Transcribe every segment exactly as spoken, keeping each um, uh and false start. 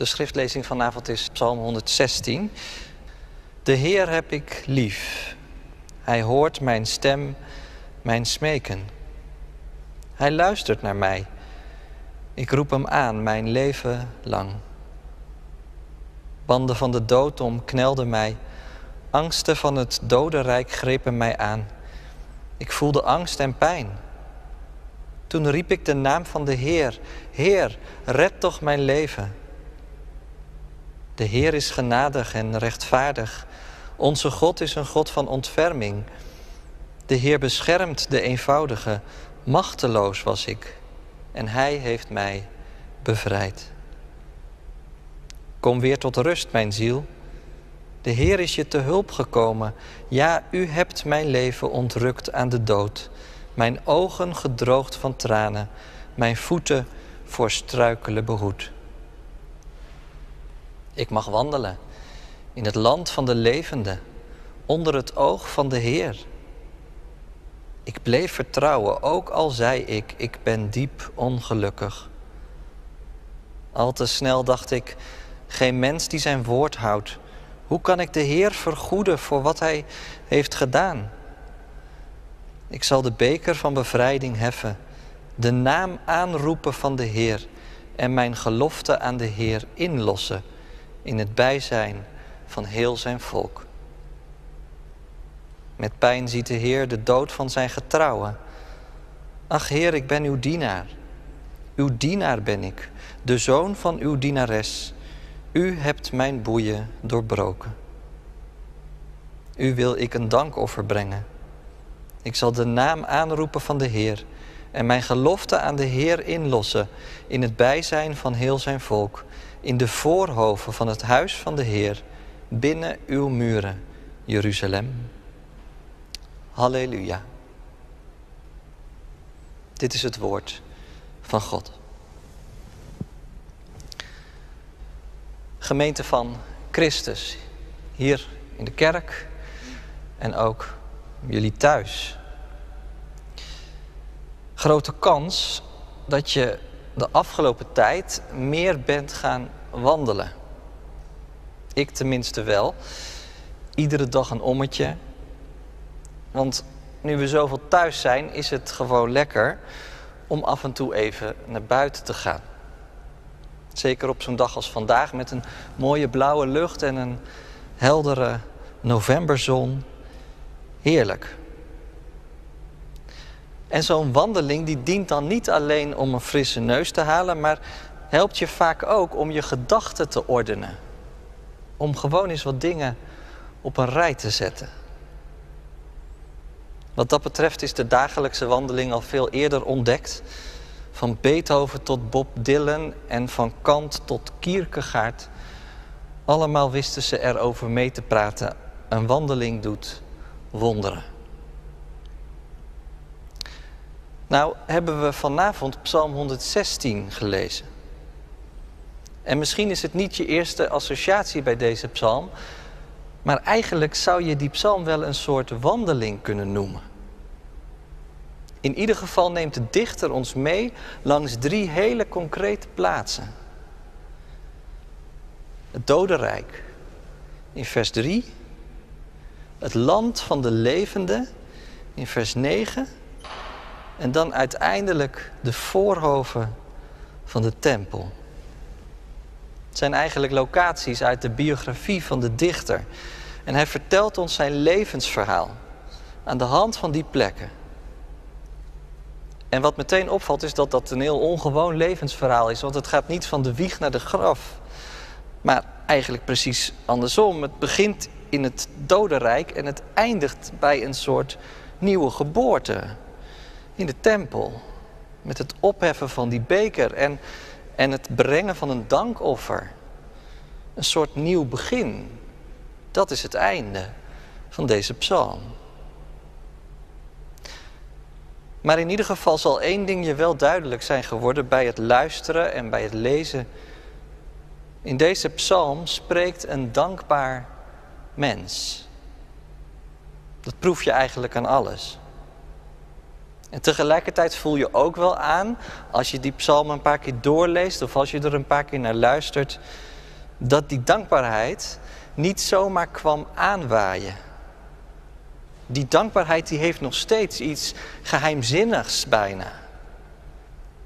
De schriftlezing vanavond is Psalm honderdzestien. De Heer heb ik lief. Hij hoort mijn stem, mijn smeken. Hij luistert naar mij. Ik roep hem aan mijn leven lang. Banden van de dood omknelden mij. Angsten van het dodenrijk grepen mij aan. Ik voelde angst en pijn. Toen riep ik de naam van de Heer. Heer, red toch mijn leven. De Heer is genadig en rechtvaardig. Onze God is een God van ontferming. De Heer beschermt de eenvoudige. Machteloos was ik en Hij heeft mij bevrijd. Kom weer tot rust, mijn ziel. De Heer is je te hulp gekomen. Ja, u hebt mijn leven ontrukt aan de dood. Mijn ogen gedroogd van tranen. Mijn voeten voor struikelen behoed. Ik mag wandelen in het land van de levenden, onder het oog van de Heer. Ik bleef vertrouwen, ook al zei ik, ik ben diep ongelukkig. Al te snel dacht ik, geen mens die zijn woord houdt. Hoe kan ik de Heer vergoeden voor wat Hij heeft gedaan? Ik zal de beker van bevrijding heffen, de naam aanroepen van de Heer en mijn gelofte aan de Heer inlossen in het bijzijn van heel zijn volk. Met pijn ziet de Heer de dood van zijn getrouwen. Ach Heer, ik ben uw dienaar. Uw dienaar ben ik, de zoon van uw dienares. U hebt mijn boeien doorbroken. U wil ik een dankoffer brengen. Ik zal de naam aanroepen van de Heer en mijn gelofte aan de Heer inlossen in het bijzijn van heel zijn volk, in de voorhoven van het huis van de Heer, binnen uw muren, Jeruzalem. Halleluja. Dit is het woord van God. Gemeente van Christus, hier in de kerk en ook jullie thuis. Grote kans dat je de afgelopen tijd meer bent gaan wandelen. Ik tenminste wel. Iedere dag een ommetje. Want nu we zoveel thuis zijn, is het gewoon lekker om af en toe even naar buiten te gaan. Zeker op zo'n dag als vandaag met een mooie blauwe lucht en een heldere novemberzon. Heerlijk. En zo'n wandeling die dient dan niet alleen om een frisse neus te halen, maar helpt je vaak ook om je gedachten te ordenen. Om gewoon eens wat dingen op een rij te zetten. Wat dat betreft is de dagelijkse wandeling al veel eerder ontdekt. Van Beethoven tot Bob Dylan en van Kant tot Kierkegaard. Allemaal wisten ze erover mee te praten. Een wandeling doet wonderen. Nou hebben we vanavond Psalm honderdzestien gelezen. En misschien is het niet je eerste associatie bij deze psalm, maar eigenlijk zou je die psalm wel een soort wandeling kunnen noemen. In ieder geval neemt de dichter ons mee langs drie hele concrete plaatsen. Het dodenrijk in vers drie, het land van de levenden in vers negen en dan uiteindelijk de voorhoven van de tempel. Het zijn eigenlijk locaties uit de biografie van de dichter. En hij vertelt ons zijn levensverhaal aan de hand van die plekken. En wat meteen opvalt is dat dat een heel ongewoon levensverhaal is. Want het gaat niet van de wieg naar de graf. Maar eigenlijk precies andersom. Het begint in het dodenrijk en het eindigt bij een soort nieuwe geboorte. In de tempel. Met het opheffen van die beker en... En het brengen van een dankoffer. Een soort nieuw begin. Dat is het einde van deze psalm. Maar in ieder geval zal één ding je wel duidelijk zijn geworden bij het luisteren en bij het lezen. In deze psalm spreekt een dankbaar mens. Dat proef je eigenlijk aan alles. En tegelijkertijd voel je ook wel aan, als je die psalm een paar keer doorleest of als je er een paar keer naar luistert, dat die dankbaarheid niet zomaar kwam aanwaaien. Die dankbaarheid die heeft nog steeds iets geheimzinnigs bijna.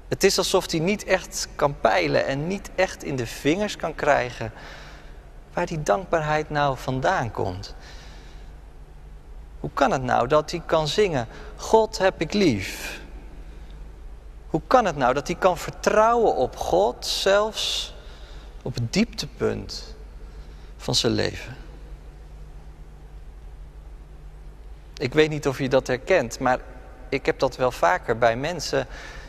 Het is alsof hij niet echt kan peilen en niet echt in de vingers kan krijgen waar die dankbaarheid nou vandaan komt. Hoe kan het nou dat hij kan zingen, God heb ik lief? Hoe kan het nou dat hij kan vertrouwen op God, zelfs op het dieptepunt van zijn leven? Ik weet niet of je dat herkent, maar ik heb dat wel vaker bij mensen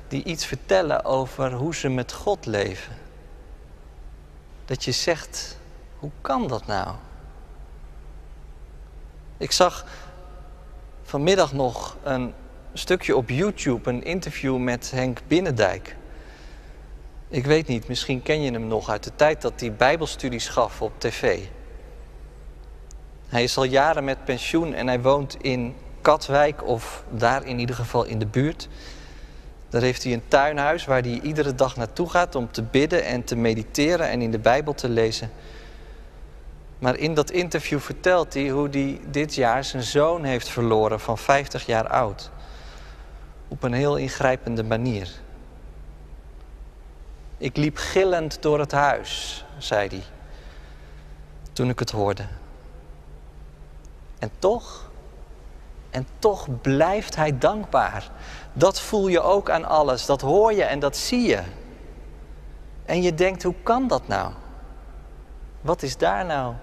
die iets vertellen over hoe ze met God leven. Dat je zegt, hoe kan dat nou? Ik zag vanmiddag nog een stukje op YouTube, een interview met Henk Binnendijk. Ik weet niet, misschien ken je hem nog uit de tijd dat hij bijbelstudies gaf op tv. Hij is al jaren met pensioen en hij woont in Katwijk, of daar in ieder geval in de buurt. Daar heeft hij een tuinhuis waar hij iedere dag naartoe gaat om te bidden en te mediteren en in de Bijbel te lezen. Maar in dat interview vertelt hij hoe hij dit jaar zijn zoon heeft verloren van vijftig jaar oud. Op een heel ingrijpende manier. Ik liep gillend door het huis, zei hij, toen ik het hoorde. En toch, en toch blijft hij dankbaar. Dat voel je ook aan alles, dat hoor je en dat zie je. En je denkt, hoe kan dat nou? Wat is daar nou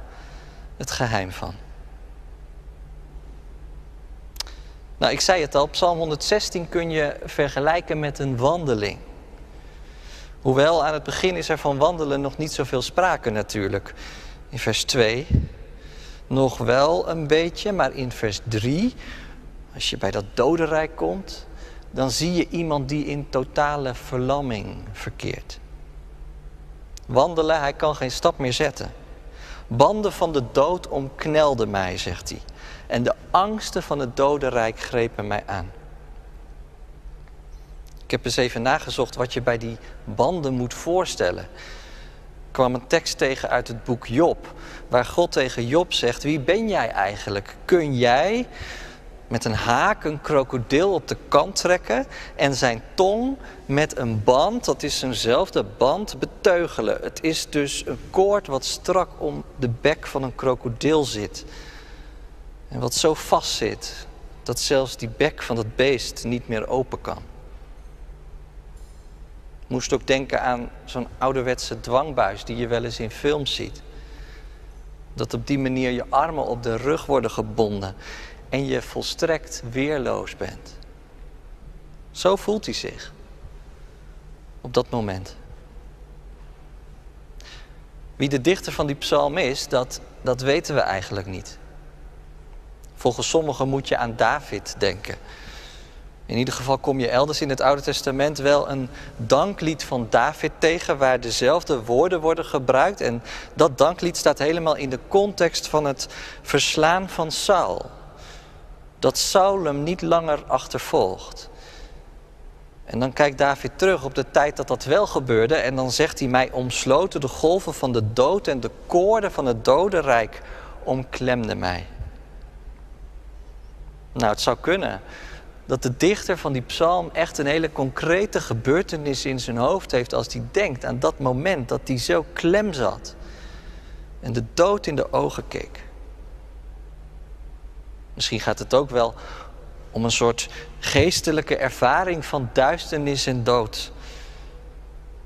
het geheim van? Nou, ik zei het al, Psalm honderdzestien kun je vergelijken met een wandeling. Hoewel, aan het begin is er van wandelen nog niet zoveel sprake natuurlijk. In vers twee nog wel een beetje, maar in vers drie, als je bij dat dodenrijk komt, dan zie je iemand die in totale verlamming verkeert. Wandelen, hij kan geen stap meer zetten. Banden van de dood omknelden mij, zegt hij. En de angsten van het dodenrijk grepen mij aan. Ik heb eens even nagezocht wat je bij die banden moet voorstellen. Ik kwam een tekst tegen uit het boek Job, waar God tegen Job zegt, wie ben jij eigenlijk? Kun jij met een haak een krokodil op de kant trekken en zijn tong met een band, dat is eenzelfde band, beteugelen? Het is dus een koord wat strak om de bek van een krokodil zit. En wat zo vast zit, dat zelfs die bek van dat beest niet meer open kan. Moest ook denken aan zo'n ouderwetse dwangbuis die je wel eens in films ziet. Dat op die manier je armen op de rug worden gebonden en je volstrekt weerloos bent. Zo voelt hij zich op dat moment. Wie de dichter van die psalm is, dat, dat weten we eigenlijk niet. Volgens sommigen moet je aan David denken. In ieder geval kom je elders in het Oude Testament wel een danklied van David tegen, waar dezelfde woorden worden gebruikt. En dat danklied staat helemaal in de context van het verslaan van Saul. Dat Saul hem niet langer achtervolgt. En dan kijkt David terug op de tijd dat dat wel gebeurde. En dan zegt hij, mij omsloten de golven van de dood en de koorden van het dodenrijk omklemden mij. Nou, het zou kunnen dat de dichter van die psalm echt een hele concrete gebeurtenis in zijn hoofd heeft als hij denkt aan dat moment dat hij zo klem zat en de dood in de ogen keek. Misschien gaat het ook wel om een soort geestelijke ervaring van duisternis en dood.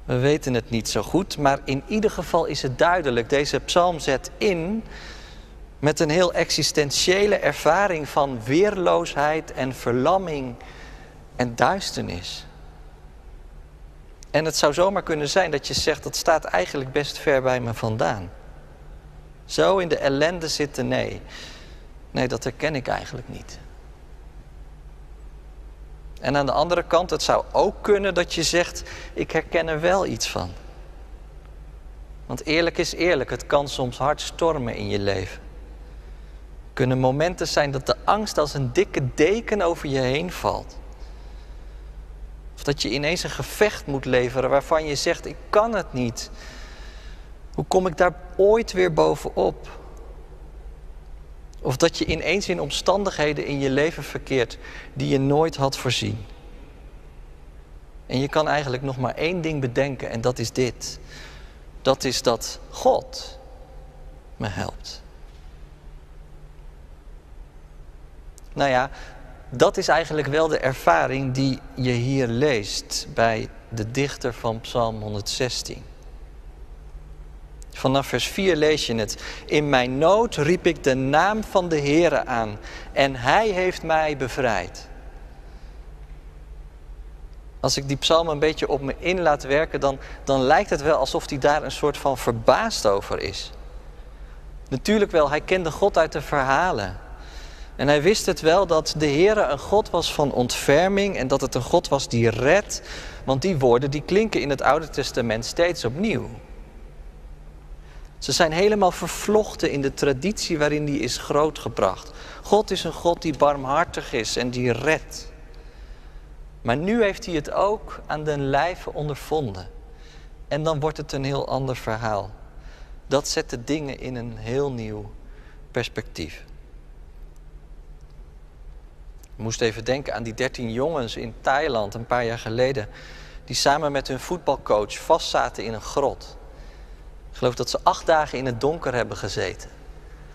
We weten het niet zo goed, maar in ieder geval is het duidelijk. Deze psalm zet in met een heel existentiële ervaring van weerloosheid en verlamming en duisternis. En het zou zomaar kunnen zijn dat je zegt, dat staat eigenlijk best ver bij me vandaan. Zo in de ellende zitten, nee. Nee, dat herken ik eigenlijk niet. En aan de andere kant, het zou ook kunnen dat je zegt, ik herken er wel iets van. Want eerlijk is eerlijk, het kan soms hard stormen in je leven. Er kunnen momenten zijn dat de angst als een dikke deken over je heen valt. Dat je ineens een gevecht moet leveren waarvan je zegt, ik kan het niet. Hoe kom ik daar ooit weer bovenop? Of dat je ineens in omstandigheden in je leven verkeert die je nooit had voorzien. En je kan eigenlijk nog maar één ding bedenken en dat is dit. Dat is dat God me helpt. Nou ja, dat is eigenlijk wel de ervaring die je hier leest bij de dichter van Psalm honderdzestien. Vanaf vers vier lees je het. In mijn nood riep ik de naam van de Heere aan en Hij heeft mij bevrijd. Als ik die psalm een beetje op me in laat werken, dan, dan lijkt het wel alsof hij daar een soort van verbaasd over is. Natuurlijk wel, hij kende God uit de verhalen. En hij wist het wel dat de Heere een God was van ontferming en dat het een God was die redt. Want die woorden die klinken in het Oude Testament steeds opnieuw. Ze zijn helemaal vervlochten in de traditie waarin die is grootgebracht. God is een God die barmhartig is en die redt. Maar nu heeft hij het ook aan den lijve ondervonden. En dan wordt het een heel ander verhaal. Dat zet de dingen in een heel nieuw perspectief. Ik moest even denken aan die dertien jongens in Thailand een paar jaar geleden, die samen met hun voetbalcoach vastzaten in een grot. Ik geloof dat ze acht dagen in het donker hebben gezeten,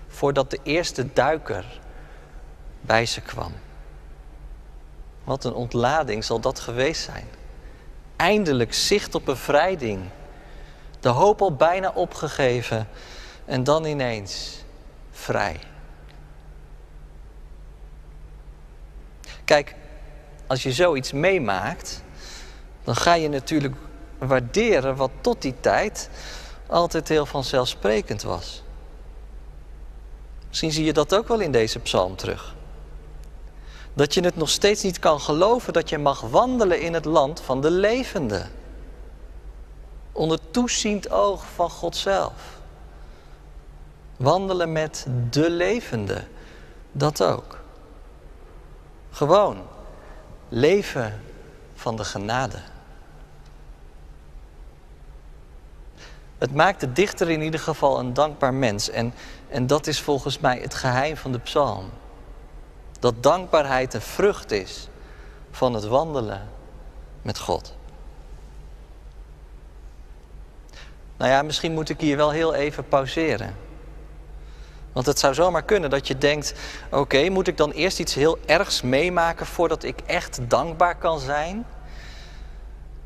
voordat de eerste duiker bij ze kwam. Wat een ontlading zal dat geweest zijn. Eindelijk zicht op bevrijding. De hoop al bijna opgegeven en dan ineens vrij. Kijk, als je zoiets meemaakt, dan ga je natuurlijk waarderen wat tot die tijd altijd heel vanzelfsprekend was. Misschien zie je dat ook wel in deze psalm terug. Dat je het nog steeds niet kan geloven dat je mag wandelen in het land van de levenden. Onder toeziend oog van God zelf. Wandelen met de levende, dat ook. Gewoon leven van de genade. Het maakt de dichter in ieder geval een dankbaar mens. En, en dat is volgens mij het geheim van de psalm. Dat dankbaarheid een vrucht is van het wandelen met God. Nou ja, misschien moet ik hier wel heel even pauzeren. Want het zou zomaar kunnen dat je denkt, oké, okay, moet ik dan eerst iets heel ergs meemaken voordat ik echt dankbaar kan zijn?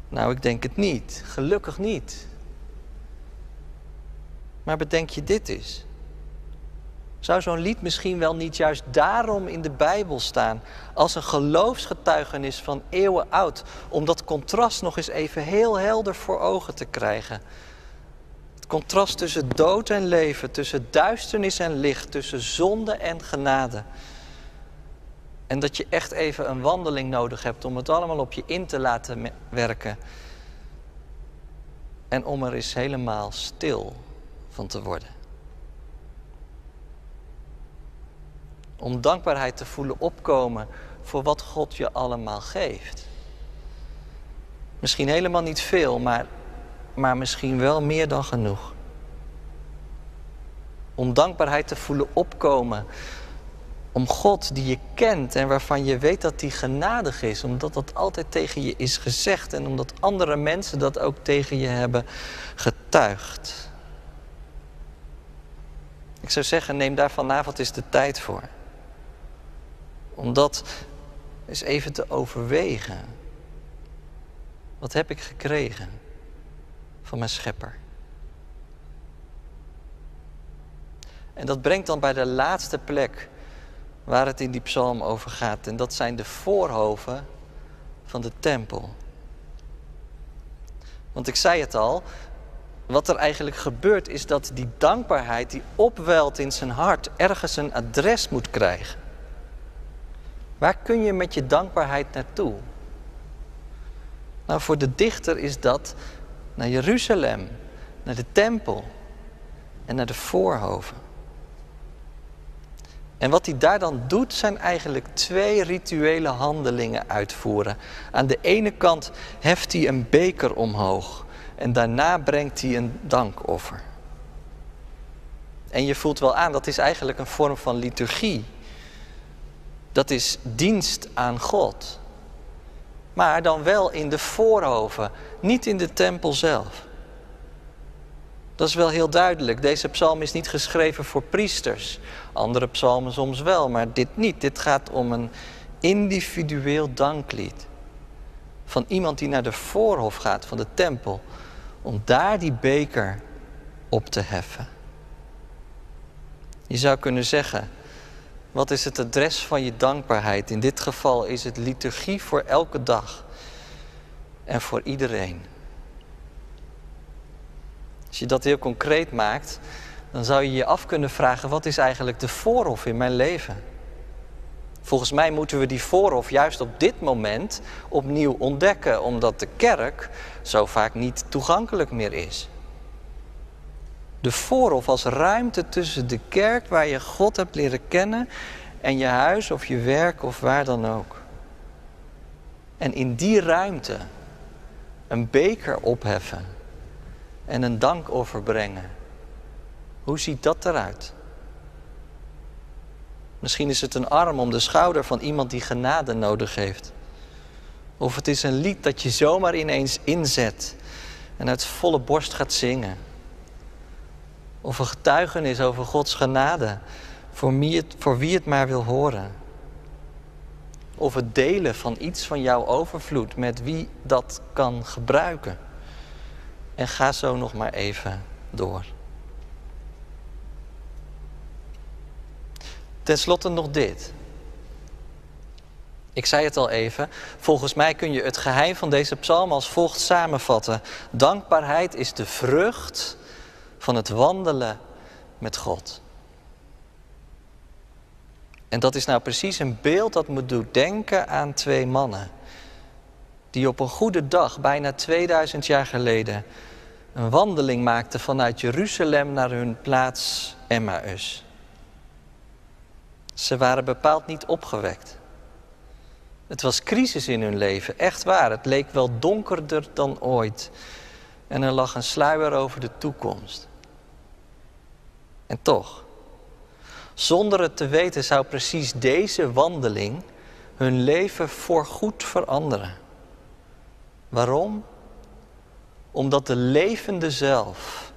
Nou, ik denk het niet. Gelukkig niet. Maar bedenk je dit eens. Zou zo'n lied misschien wel niet juist daarom in de Bijbel staan, als een geloofsgetuigenis van eeuwen oud, om dat contrast nog eens even heel helder voor ogen te krijgen? Het contrast tussen dood en leven, tussen duisternis en licht, tussen zonde en genade. En dat je echt even een wandeling nodig hebt om het allemaal op je in te laten werken. En om er eens helemaal stil van te worden. Om dankbaarheid te voelen opkomen voor wat God je allemaal geeft. Misschien helemaal niet veel, maar, maar misschien wel meer dan genoeg. Om dankbaarheid te voelen opkomen. Om God die je kent en waarvan je weet dat die genadig is. Omdat dat altijd tegen je is gezegd en omdat andere mensen dat ook tegen je hebben getuigd. Ik zou zeggen, neem daar vanavond eens de tijd voor. Om dat eens even te overwegen. Wat heb ik gekregen van mijn Schepper? En dat brengt dan bij de laatste plek waar het in die psalm over gaat. En dat zijn de voorhoven van de tempel. Want ik zei het al, wat er eigenlijk gebeurt is dat die dankbaarheid die opwelt in zijn hart ergens een adres moet krijgen. Waar kun je met je dankbaarheid naartoe? Nou, voor de dichter is dat naar Jeruzalem, naar de tempel en naar de voorhoven. En wat hij daar dan doet, zijn eigenlijk twee rituele handelingen uitvoeren. Aan de ene kant heft hij een beker omhoog en daarna brengt hij een dankoffer. En je voelt wel aan, dat is eigenlijk een vorm van liturgie. Dat is dienst aan God. Maar dan wel in de voorhoven, niet in de tempel zelf. Dat is wel heel duidelijk. Deze psalm is niet geschreven voor priesters. Andere psalmen soms wel, maar dit niet. Dit gaat om een individueel danklied. Van iemand die naar de voorhof gaat van de tempel. Om daar die beker op te heffen. Je zou kunnen zeggen, wat is het adres van je dankbaarheid? In dit geval is het liturgie voor elke dag. En voor iedereen. Als je dat heel concreet maakt, dan zou je je af kunnen vragen, wat is eigenlijk de voorhof in mijn leven? Volgens mij moeten we die voorhof juist op dit moment opnieuw ontdekken, omdat de kerk zo vaak niet toegankelijk meer is. De voorhof als ruimte tussen de kerk waar je God hebt leren kennen en je huis of je werk of waar dan ook. En in die ruimte een beker opheffen. En een dankoffer brengen. Hoe ziet dat eruit? Misschien is het een arm om de schouder van iemand die genade nodig heeft. Of het is een lied dat je zomaar ineens inzet en uit volle borst gaat zingen. Of een getuigenis over Gods genade voor wie het, voor wie het maar wil horen. Of het delen van iets van jouw overvloed met wie dat kan gebruiken. En ga zo nog maar even door. Ten slotte nog dit. Ik zei het al even. Volgens mij kun je het geheim van deze psalm als volgt samenvatten. Dankbaarheid is de vrucht van het wandelen met God. En dat is nou precies een beeld dat me doet denken aan twee mannen. Die op een goede dag, bijna tweeduizend jaar geleden, een wandeling maakten vanuit Jeruzalem naar hun plaats Emmaus. Ze waren bepaald niet opgewekt. Het was crisis in hun leven, echt waar. Het leek wel donkerder dan ooit. En er lag een sluier over de toekomst. En toch, zonder het te weten zou precies deze wandeling hun leven voorgoed veranderen. Waarom? Omdat de levende zelf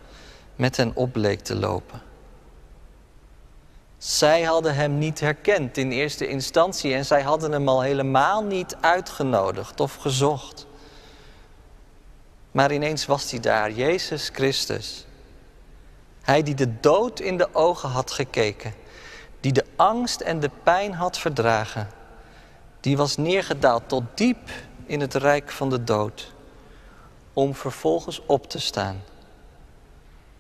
met hen op bleek te lopen. Zij hadden hem niet herkend in eerste instantie en zij hadden hem al helemaal niet uitgenodigd of gezocht. Maar ineens was hij daar, Jezus Christus. Hij die de dood in de ogen had gekeken, die de angst en de pijn had verdragen, die was neergedaald tot diep in het rijk van de dood, om vervolgens op te staan.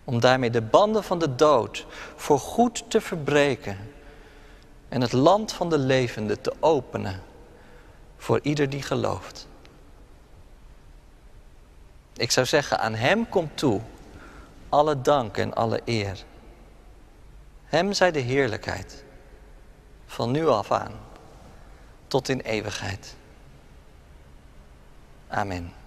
Om daarmee de banden van de dood voorgoed te verbreken en het land van de levenden te openen voor ieder die gelooft. Ik zou zeggen, aan hem komt toe alle dank en alle eer. Hem zij de heerlijkheid, van nu af aan, tot in eeuwigheid. Amen.